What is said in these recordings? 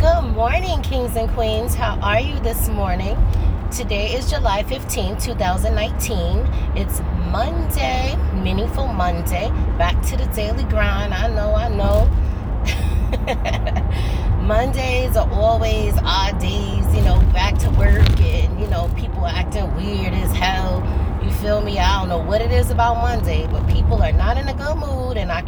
Good morning, kings and queens. How are you this morning? Today is July 15, 2019. It's Monday, Meaningful Monday. Back to the daily grind. I know. Mondays are always odd days, you know, back to work and, you know, people are acting weird as hell. You feel me? I don't know what it is about Monday, but people are not in a good mood, and I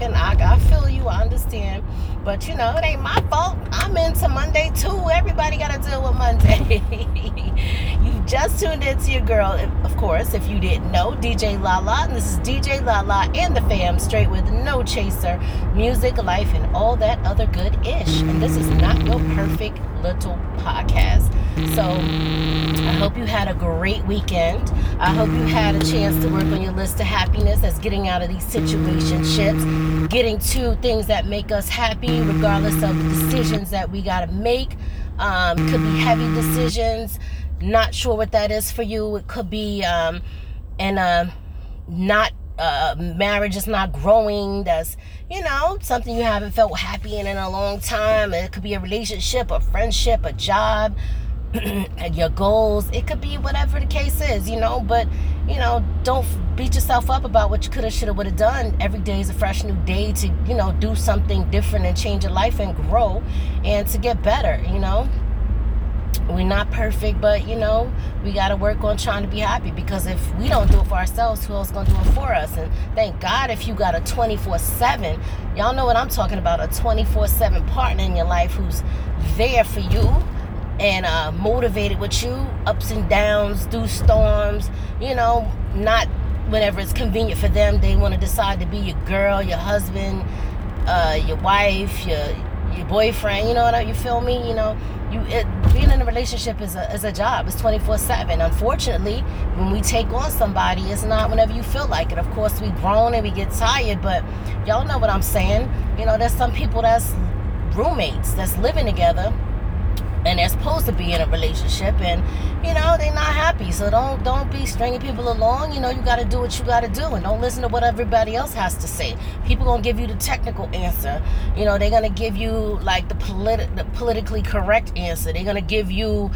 feel you, I understand. But, you know, it ain't my fault. I'm into Monday, too. Everybody got to deal with Monday. You just tuned in to your girl, of course, if you didn't know, DJ Lala. And this is DJ Lala and the fam, straight with no chaser, music, life, and all that other good ish. And this is not your perfect little podcast. So I hope you had a great weekend. I hope you had a chance to work on your list of happiness. That's getting out of these situationships, getting to things that make us happy, regardless of the decisions that we got to make. Could be heavy decisions. Not sure what that is for you. It could be marriage is not growing. That's, you know, something you haven't felt happy in a long time. It could be a relationship, a friendship, a job, your goals. It could be whatever the case is, you know. But, you know, don't beat yourself up about what you could have, should have, would have done. Every day is a fresh new day to, you know, do something different and change your life and grow and to get better, you know. We're not perfect, but, you know, we got to work on trying to be happy, because if we don't do it for ourselves, who else going to do it for us? And thank God if you got a 24/7, y'all know what I'm talking about, a 24/7 partner in your life who's there for you and motivated with you, ups and downs, through storms, you know, not whenever it's convenient for them. They want to decide to be your girl, your husband, your wife, your boyfriend, you know what I mean? You feel me? You know, being in a relationship is a job. It's 24/7. Unfortunately, when we take on somebody, it's not whenever you feel like it. Of course, we grown and we get tired, but y'all know what I'm saying. You know, there's some people that's roommates, that's living together, and they're supposed to be in a relationship, and, you know, they're not happy. So don't be stringing people along. You know, you got to do what you got to do, and don't listen to what everybody else has to say. People going to give you the technical answer. You know, they're going to give you, like, the politically correct answer. They're going to give you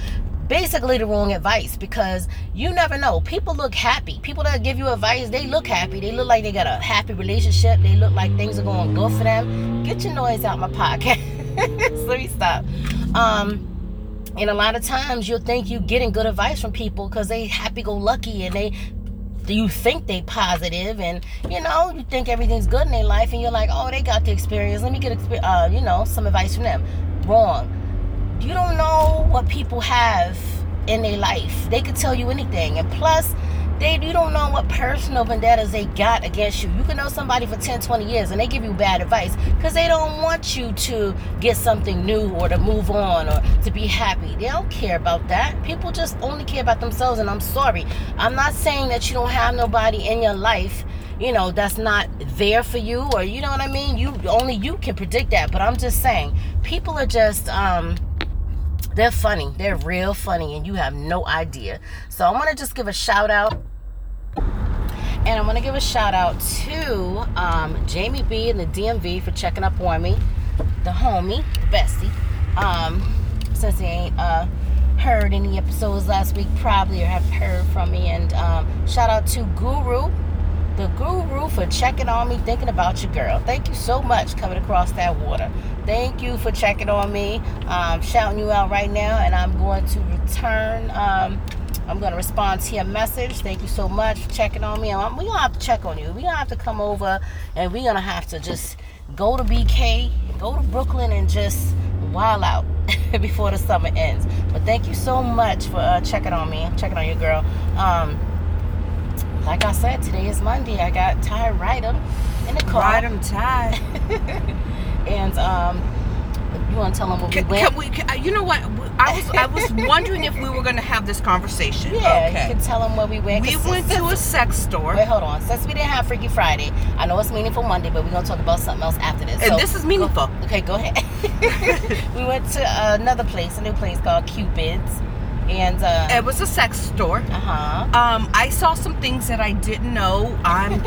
basically the wrong advice, because you never know. People look happy. People that give you advice, they look happy. They look like they got a happy relationship. They look like things are going good for them. Get your noise out my podcast. Let me stop. And a lot of times you'll think you're getting good advice from people because they happy-go-lucky and you think they positive, and, you know, you think everything's good in their life, and you're like, oh, they got the experience. Let me get, you know, some advice from them. Wrong. You don't know what people have in their life. They could tell you anything. And plus, you don't know what personal vendettas they got against you. You can know somebody for 10, 20 years and they give you bad advice because they don't want you to get something new or to move on or to be happy. They don't care about that. People just only care about themselves, and I'm sorry. I'm not saying that you don't have nobody in your life, you know, that's not there for you, or, you know what I mean? Only you can predict that, but I'm just saying people are just, they're funny. They're real funny, and you have no idea. So I want to just give a shout out. And I want to give a shout out to Jamie B and the DMV for checking up on me. The homie, the bestie. Since he ain't heard any episodes last week, probably, or have heard from me. And shout out to Guru. The Guru for checking on me, thinking about your girl. Thank you so much coming across that water. Thank you for checking on me. I'm shouting you out right now, and I'm going to return. I'm going to respond to your message. Thank you so much for checking on me. We're going to have to check on you. We're going to have to come over, and we're going to have to just go to BK, go to Brooklyn, and just wild out before the summer ends. But thank you so much for checking on me, checking on your girl. Like I said, today is Monday. I got Ty Ride 'em in the car. Ride 'em, Ty. And you want to tell them what we went? You know what? I was wondering if we were going to have this conversation. Yeah, okay. You can tell them where we went. We went to a sex store. Wait, hold on. Since we didn't have Freaky Friday, I know it's Meaningful Monday, but we're going to talk about something else after this. And so, this is meaningful. Okay, go ahead. We went to another place, a new place called Cupid's. And it was a sex store. I saw some things that I didn't know. I'm,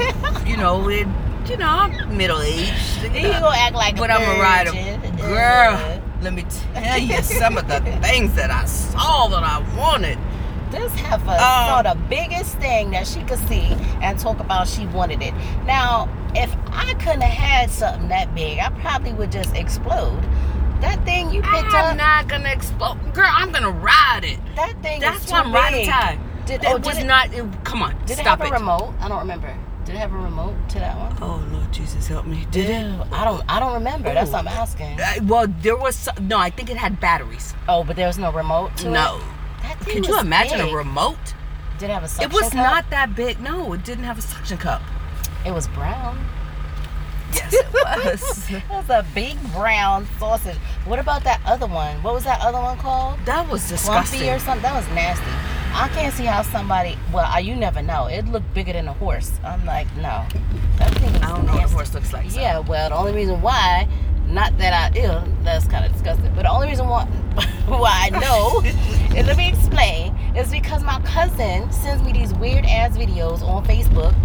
I'm middle-aged. You gonna act like a virgin. I'm a rider. Girl. Let me tell you some of the things that I saw that I wanted. This heifer saw the biggest thing that she could see and talk about she wanted it. Now, if I couldn't have had something that big, I probably would just explode. That thing you picked up. I'm not going to explode. Girl, I'm going to ride it. That thing is too big. That's why I'm riding Ty. Come on, stop it. Did it have a remote? I don't remember. Did it have a remote to that one? Oh, Lord Jesus, help me. Did it? I don't remember. Ooh. That's what I'm asking. Well, there was... No, I think it had batteries. Oh, but there was no remote to it? That thing Could you imagine big. A remote? Did it have a suction cup? It was not that big. No, it didn't have a suction cup. It was brown. Yes, it was. It was a big brown sausage. What about that other one? What was that other one called? That was disgusting. Clumpy or something? That was nasty. I can't see how somebody... Well, you never know. It looked bigger than a horse. I'm like, no. That thing is I don't nasty. Know what a horse looks like. So. Yeah, well, the only reason why... Not that I... Ew, that's kind of disgusting. But the only reason why I know... and let me explain. Is because my cousin sends me these weird-ass videos on Facebook.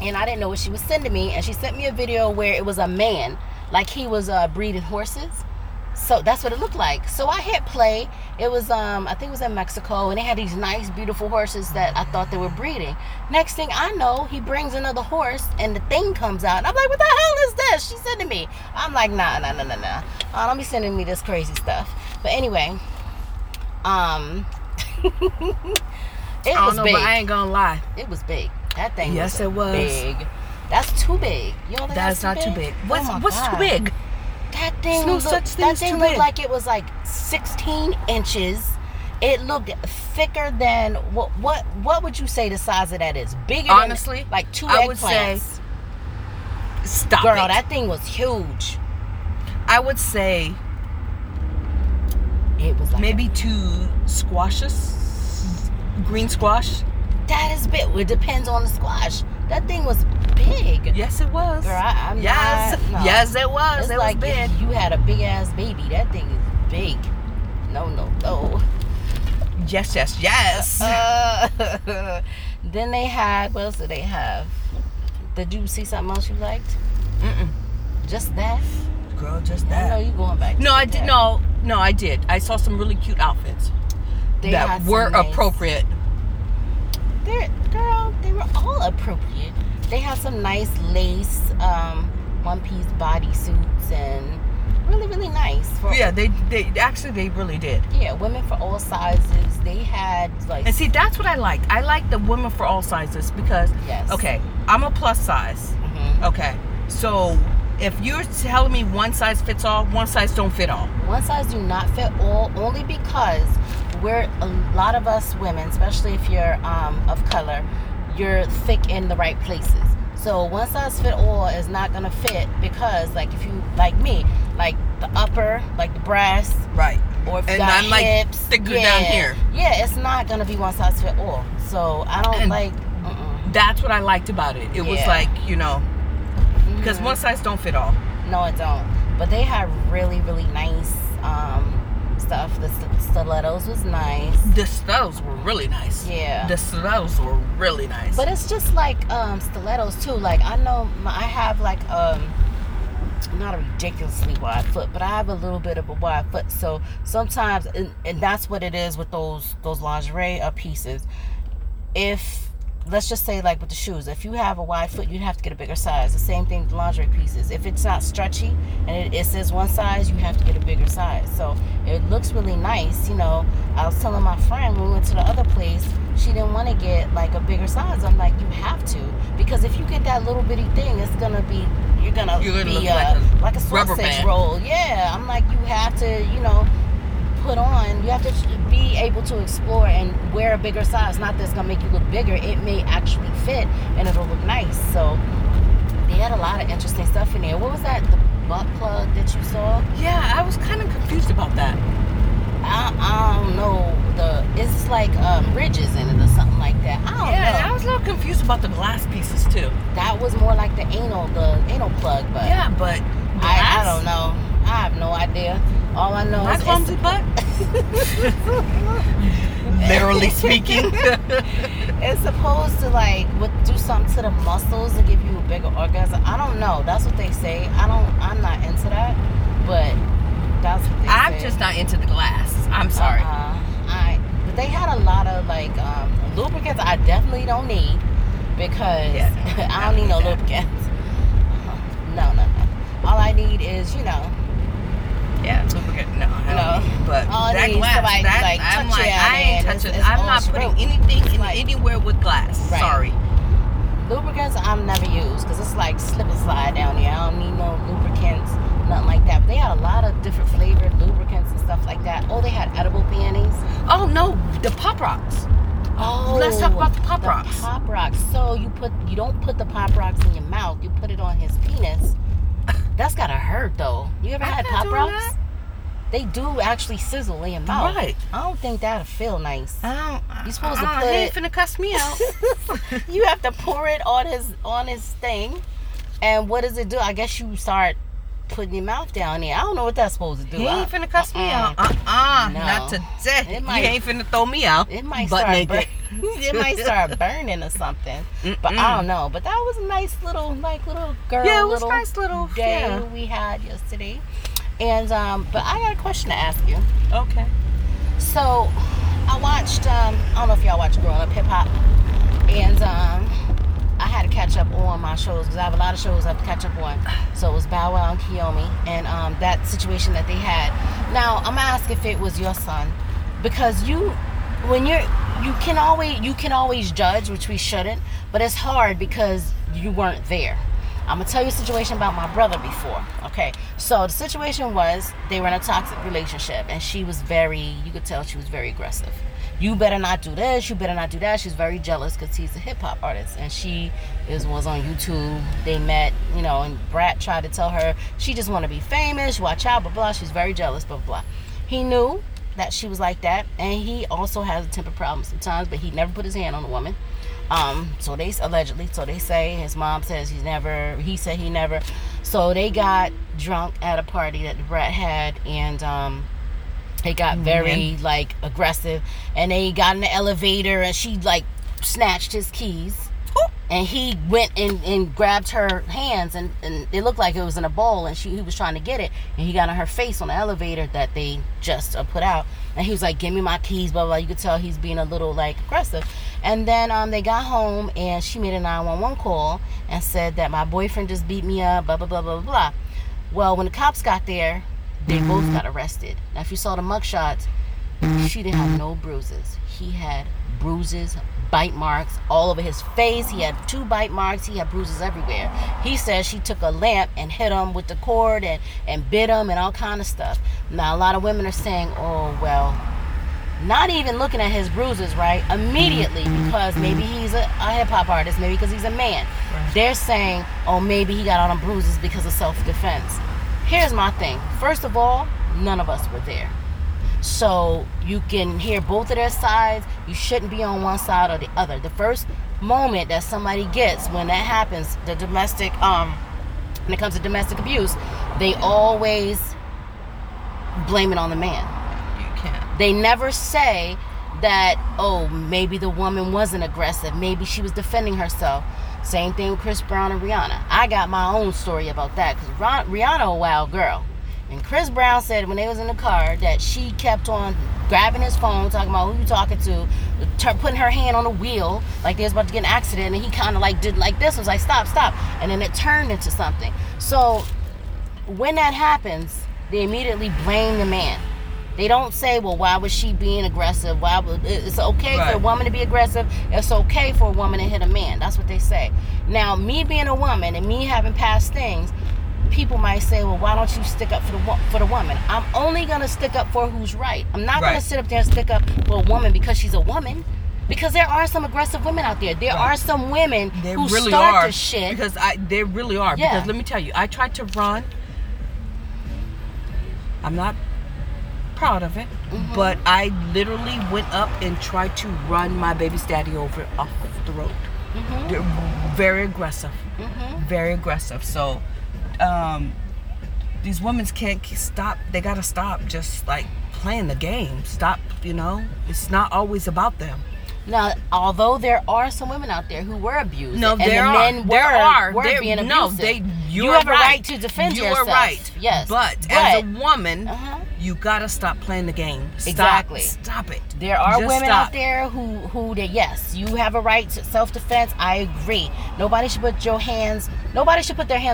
And I didn't know what she was sending me. And she sent me a video where it was a man. Like he was breeding horses. So that's what it looked like. So I hit play. It was, I think it was in Mexico, and they had these nice, beautiful horses that I thought they were breeding. Next thing I know, he brings another horse, and the thing comes out. And I'm like, what the hell is this? She's sending me. I'm like, nah. Don't be sending me this crazy stuff. But anyway, it was big. But I ain't gonna lie. It was big. That thing was big. That's too big. You don't think that's not too big? What's too big? That thing looked like it was like 16 inches. It looked thicker than what would you say the size of that is? Bigger honestly, than like two eggplants. I would say stop it. Girl, that thing was huge. I would say it was like maybe two squashes. Green squash. That is big. It depends on the squash. That thing was big. Yes, it was. Girl, yes, it was. It's it like was big. If you had a big ass baby. That thing is big. No. Yes. Then they had. What else did they have? Did you see something else you liked? Mm-mm. Just that. Girl, just that. I know you going back. I did. No, I did. I saw some really cute outfits that were appropriate. They were all appropriate. They had some nice lace, one-piece bodysuits and really, really nice. They really did. Yeah, women for all sizes. They had like... And see, that's what I liked. I liked the women for all sizes because, okay, I'm a plus size. Mm-hmm. Okay, so if you're telling me one size fits all, one size don't fit all. One size do not fit all only because... a lot of us women, especially if you're of color, you're thick in the right places. So one size fit all is not gonna fit because, like, if you like me, like the upper, like the breasts, right, or if you got hips, like thicker down here. Yeah, it's not gonna be one size fit all. So I don't like. That's what I liked about it. It was like because one size don't fit all. No, it don't. But they had really, really nice. Stuff. The stilettos was nice. The stilettos were really nice. Yeah. The stilettos were really nice. But it's just like stilettos too. Like I know I have like not a ridiculously wide foot, but I have a little bit of a wide foot. So sometimes, and that's what it is with those lingerie pieces. If let's just say like with the shoes, if you have a wide foot, you have to get a bigger size. The same thing with lingerie pieces. If it's not stretchy and it says one size, you have to get a bigger size. So it looks really nice. I was telling my friend when we went to the other place, she didn't want to get like a bigger size. I'm like, you have to, because if you get that little bitty thing, it's gonna be you're gonna be like a sausage roll. Yeah, I'm like, you have to, you have to be able to explore and wear a bigger size. Not that it's gonna make you look bigger, it may actually fit and it'll look nice. So they had a lot of interesting stuff in there. What was that, the butt plug that you saw? Yeah, I was kind of confused about that. I don't know. It's like ridges in it or something like that. I don't know. Yeah, I was a little confused about the glass pieces too. That was more like the anal plug, but yeah, but I don't know. I have no idea. All I know is my clumsy butt. Literally speaking, it's supposed to do something to the muscles to give you a bigger orgasm. I don't know. That's what they say. I'm not into that, but That's what they I'm said. Just not into the glass. I'm sorry. But they had a lot of like lubricants I definitely don't need because I don't need no lubricants. No. All I need is, you know. Yeah, lubricant. No, I don't need. But all that glass, somebody, that, like, I'm like, I ain't touching. I'm not putting anything in anywhere with glass. Right. Sorry. Lubricants I'm never used because it's like slip and slide down there. I don't need no lubricants, nothing like that. But they had a lot of different flavored lubricants and stuff like that. Oh, they had edible panties. Oh no, the Pop Rocks. Oh, let's talk about the Pop Rocks. Pop Rocks. So you don't put the Pop Rocks in your mouth. You put it on his penis. That's gotta hurt though. You ever had Pop Rocks? That? They do actually sizzle in your mouth. Right. I don't think that'll feel nice. You're supposed to put it. He finna cuss me out. You have to pour it on his thing, and what does it do? I guess you start putting your mouth down there. I don't know what that's supposed to do. He ain't finna cuss me out. No. Not today. You ain't finna throw me out. It might start. It might start burning or something. Mm-mm. But I don't know. But that was a nice little, girl. Yeah, it was a nice little day we had yesterday. And but I got a question to ask you. Okay. So I watched. I don't know if y'all watch Growing Up Hip Hop. And I had to catch up on my shows because I have a lot of shows I have to catch up on. So it was Bow Wow and Kiyomi, and that situation that they had. Now I'm gonna ask if it was your son, because you can always judge, which we shouldn't, but it's hard because you weren't there. I'm going to tell you a situation about my brother before, okay? So the situation was they were in a toxic relationship, and she was you could tell she was very aggressive. You better not do this, you better not do that. She's very jealous because he's a hip-hop artist, and she was on YouTube. They met, and Brat tried to tell her, she just want to be famous, watch out, blah, blah. She's very jealous, blah, blah. He knew that she was like that, and he also has a temper problem sometimes, but he never put his hand on a woman. So they allegedly, say his mom says he never, so they got drunk at a party that the Brat had, and they got very aggressive, and they got in the elevator, and she snatched his keys. Ooh. And he went and grabbed her hands, and it looked like it was in a bowl, and he was trying to get it, and he got on her face on the elevator that they just put out, and he was like, give me my keys, blah, blah. You could tell he's being a little aggressive. And then they got home, and she made a 911 call and said that my boyfriend just beat me up, blah, blah, blah, blah, blah. Well, when the cops got there, they both got arrested. Now, if you saw the mugshots, she didn't have no bruises. He had bruises, bite marks all over his face. He had 2 bite marks. He had bruises everywhere. He says she took a lamp and hit him with the cord and bit him and all kind of stuff. Now, a lot of women are saying, oh, well, not even looking at his bruises, right? Immediately, because maybe he's a hip-hop artist, maybe because he's a man. Right. They're saying, oh, maybe he got on bruises because of self-defense. Here's my thing. First of all, none of us were there. So you can hear both of their sides. You shouldn't be on one side or the other. The first moment that somebody gets when that happens, when it comes to domestic abuse, they always blame it on the man. They never say that, oh, maybe the woman wasn't aggressive. Maybe she was defending herself. Same thing with Chris Brown and Rihanna. I got my own story about that because Rihanna a wild girl. And Chris Brown said when they was in the car that she kept on grabbing his phone, talking about who you talking to, putting her hand on the wheel like they was about to get in an accident. And he kind of did like this. It was like, stop, stop. And then it turned into something. So when that happens, they immediately blame the man. They don't say, well, why was she being aggressive? It's okay for a woman to be aggressive. It's okay for a woman to hit a man. That's what they say. Now, me being a woman and me having past things, people might say, well, why don't you stick up for the woman? I'm only going to stick up for who's right. I'm not going to sit up there and stick up for a woman because she's a woman. Because there are some aggressive women out there. There are some women who really start this shit. Because there really are. Yeah. Because let me tell you, I tried to run. I'm not proud of it, but I literally went up and tried to run my baby's daddy over off the road. They're very aggressive, very aggressive. So these women can't stop. They gotta stop just playing the game. Stop, it's not always about them. Now, although there are some women out there who were abused, and the men were being abusive. No, You have a right to defend yourself. You are right. Yes. But as a woman, you gotta stop playing the game. Stop, exactly. Stop it. There are women out there who yes, you have a right to self-defense. I agree. Nobody should put their hands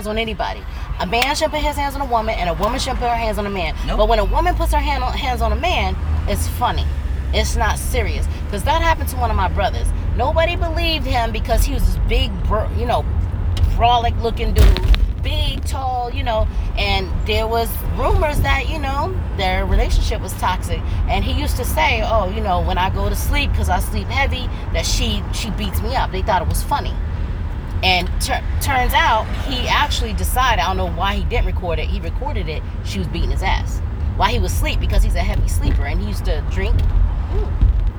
on anybody. A man shouldn't put his hands on a woman, and a woman shouldn't put her hands on a man. Nope. But when a woman puts her hands on a man, it's funny. It's not serious. Because that happened to one of my brothers. Nobody believed him because he was this big, brolic looking dude, big, tall, and there was rumors that, their relationship was toxic. And he used to say, when I go to sleep, because I sleep heavy, that she beats me up. They thought it was funny. And turns out, he actually decided, I don't know why he didn't record it, he recorded it, she was beating his ass while he was asleep, because he's a heavy sleeper, and he used to drink.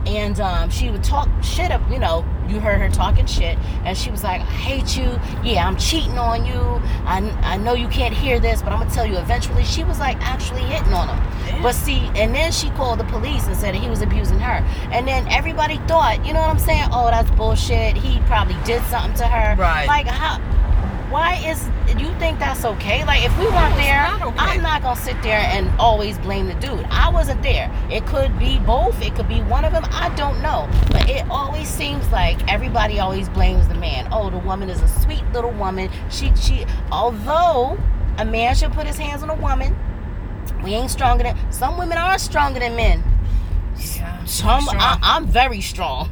And she would talk shit up, you heard her talking shit, and she was like, I hate you, yeah, I'm cheating on you, I know you can't hear this, but I'm going to tell you eventually. She was like actually hitting on him. Damn. But see, and then she called the police and said that he was abusing her. And then everybody thought, you know what I'm saying, oh, that's bullshit, he probably did something to her. Right. Like, why is, you think that's okay? Like, if we weren't there, okay. I'm not going to sit there and always blame the dude. I wasn't there. It could be both. It could be one of them. I don't know. But it always seems like everybody always blames the man. Oh, the woman is a sweet little woman. She. Although a man should put his hands on a woman, we ain't stronger than, some women are stronger than men. Yeah, I'm very strong.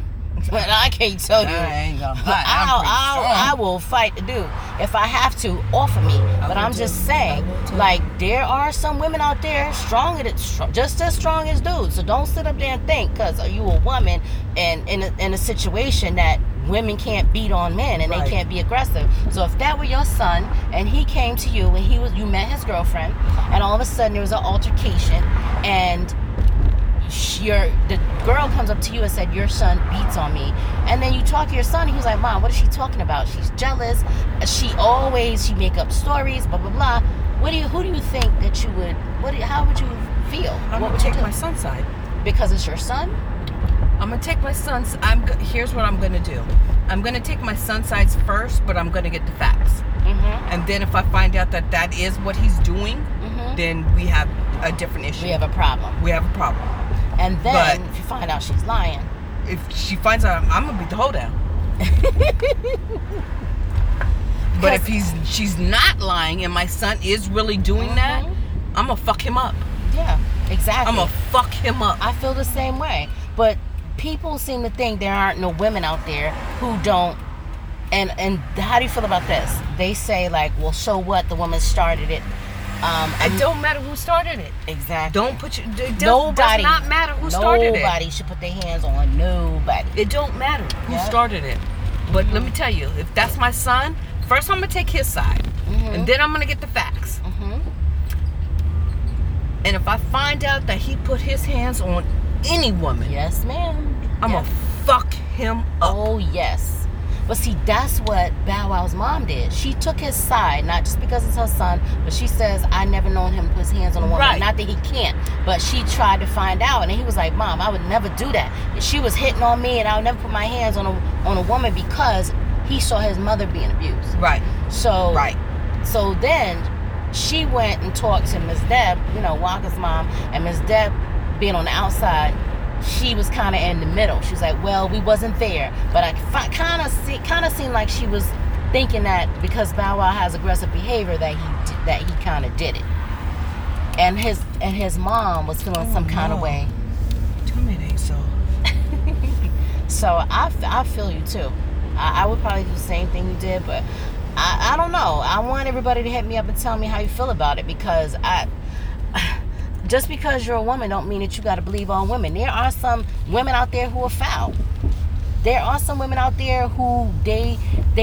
But I can't tell you. I ain't gonna lie. I will fight the dude if I have to, offer me. But I'm just saying, like, there are some women out there stronger than, just as strong as dudes. So don't sit up there and think because you a woman and in a situation that women can't beat on men and they can't be aggressive. So if that were your son and he came to you and you met his girlfriend and all of a sudden there was an altercation and the girl comes up to you and said, your son beats on me. And then you talk to your son, and he was like, Mom, what is she talking about? She's jealous. She make up stories, blah, blah, blah. Who do you think that you would, how would you feel? I'm going to take my son's side. Because it's your son? Here's what I'm going to do. I'm going to take my son's side first, but I'm going to get the facts. Mm-hmm. And then if I find out that that is what he's doing, mm-hmm. then we have a different issue. We have a problem. And then, if you find out she's lying. If she finds out, I'm going to beat the whole down. But if she's not lying and my son is really doing mm-hmm. that, I'm going to fuck him up. Yeah, exactly. I'm going to fuck him up. I feel the same way. But people seem to think there aren't no women out there who don't. And how do you feel about this? They say, like, well, so what? The woman started it. It don't matter who started it. Exactly. Don't put your... It does not matter who started it. Nobody should put their hands on nobody. It don't matter who started it. But mm-hmm. let me tell you, if that's my son, first I'm going to take his side. Mm-hmm. And then I'm going to get the facts. Mm-hmm. And if I find out that he put his hands on any woman... Yes, ma'am. I'm going to fuck him up. Oh, yes. But see, that's what Bow Wow's mom did. She took his side, not just because it's her son, but she says, I never known him put his hands on a woman. Right. Not that he can't, but she tried to find out. And he was like, Mom, I would never do that. She was hitting on me, and I would never put my hands on a woman because he saw his mother being abused. Right. So then she went and talked to Miss Depp, Waka's mom, and Miss Depp being on the outside. She was kind of in the middle. She was like, well, we wasn't there. But I kind of seemed like she was thinking that because Bow Wow has aggressive behavior that he kind of did it. And his mom was feeling some kind of way. Tell me it ain't so. So I feel you too. I would probably do the same thing you did, but I don't know. I want everybody to hit me up and tell me how you feel about it because just because you're a woman don't mean that you got to believe all women. There are some women out there who are foul. There are some women out there who they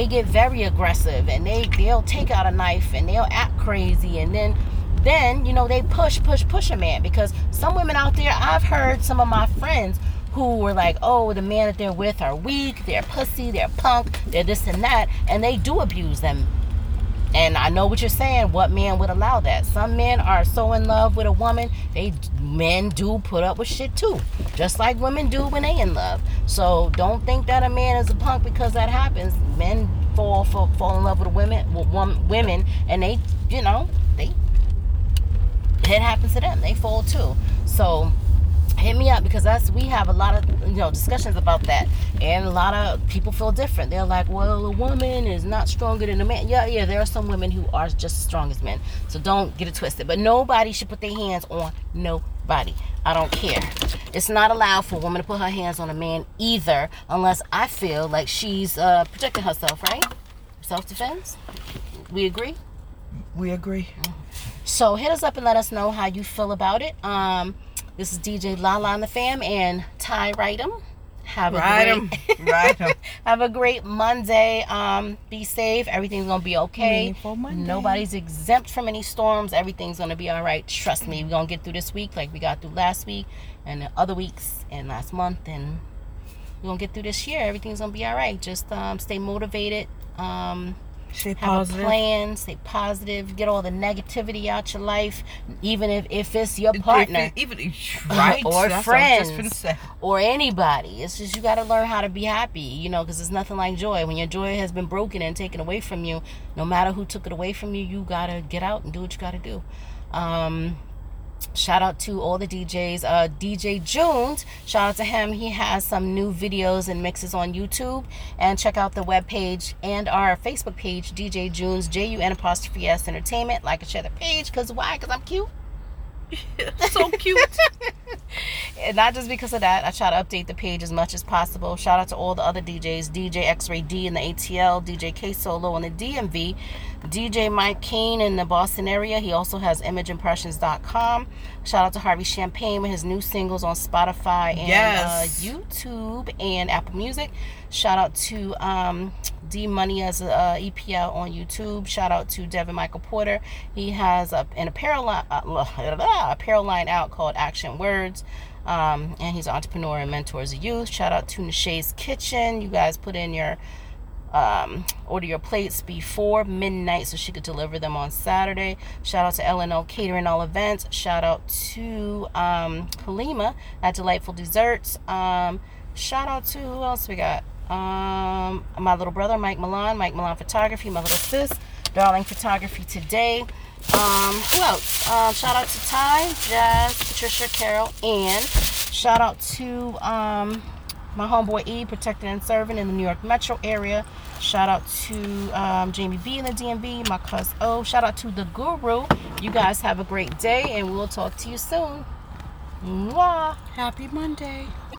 get very aggressive and they'll take out a knife and they'll act crazy and then they push a man because some women out there, I've heard some of my friends who were like, oh, the men that they're with are weak, they're pussy, they're punk, they're this and that, and they do abuse them. And I know what you're saying. What man would allow that? Some men are so in love with a woman, men do put up with shit too. Just like women do when they in love. So don't think that a man is a punk because that happens. Men fall in love with women, and they, you know, it happens to them. They fall too. So hit me up, because we have a lot of, discussions about that, and a lot of people feel different. They're like, well, a woman is not stronger than a man. Yeah, there are some women who are just as strong as men, so don't get it twisted. But nobody should put their hands on nobody. I don't care. It's not allowed for a woman to put her hands on a man either, unless I feel like she's protecting herself, right? Self-defense? We agree? We agree. So hit us up and let us know how you feel about it. This is DJ Lala and the fam and Ty Ride 'em. Have a great Monday. Be safe. Everything's gonna be okay. Nobody's exempt from any storms. Everything's gonna be all right. Trust me. We're gonna get through this week like we got through last week and the other weeks and last month, and we're gonna get through this year. Everything's gonna be all right. Just stay motivated. Stay positive. Have a plan. Stay positive. Get all the negativity out your life. Even if it's your partner, right, or friends, or anybody, it's just you got to learn how to be happy. Because it's nothing like joy. When your joy has been broken and taken away from you, no matter who took it away from you, you gotta get out and do what you gotta do. Shout out to all the DJs. DJ Junes, shout out to him. He has some new videos and mixes on YouTube. And check out the webpage and our Facebook page, DJ Junes, JUN'S Entertainment. Like and share the page, because why? Because I'm cute. So cute. And not just because of that, I try to update the page as much as possible. Shout out to all the other DJs, DJ X-Ray-D in the ATL, DJ K-Solo in the DMV, DJ Mike Kane in the Boston area. He also has ImageImpressions.com. Shout out to Harvey Champagne with his new singles on Spotify and YouTube and Apple Music. Shout out to D-Money as an EP out on YouTube. Shout out to Devin Michael Porter. He has an apparel line out called Action Words. And he's an entrepreneur and mentors youth. Shout out to Nishay's Kitchen. You guys put in your order your plates before midnight so she could deliver them on Saturday. Shout out to L&L Catering, all events. Shout out to Palima at Delightful Desserts. Shout out to, who else we got? My little brother, Mike Milan Photography, my little sis, Darling Photography today. Who else? Shout out to Ty, Jazz, Patricia, Carol, and shout out to my homeboy E, Protected and Serving in the New York metro area. Shout out to Jamie B in the DMV, my cousin O. Shout out to the Guru. You guys have a great day, and we'll talk to you soon. Mwah. Happy Monday.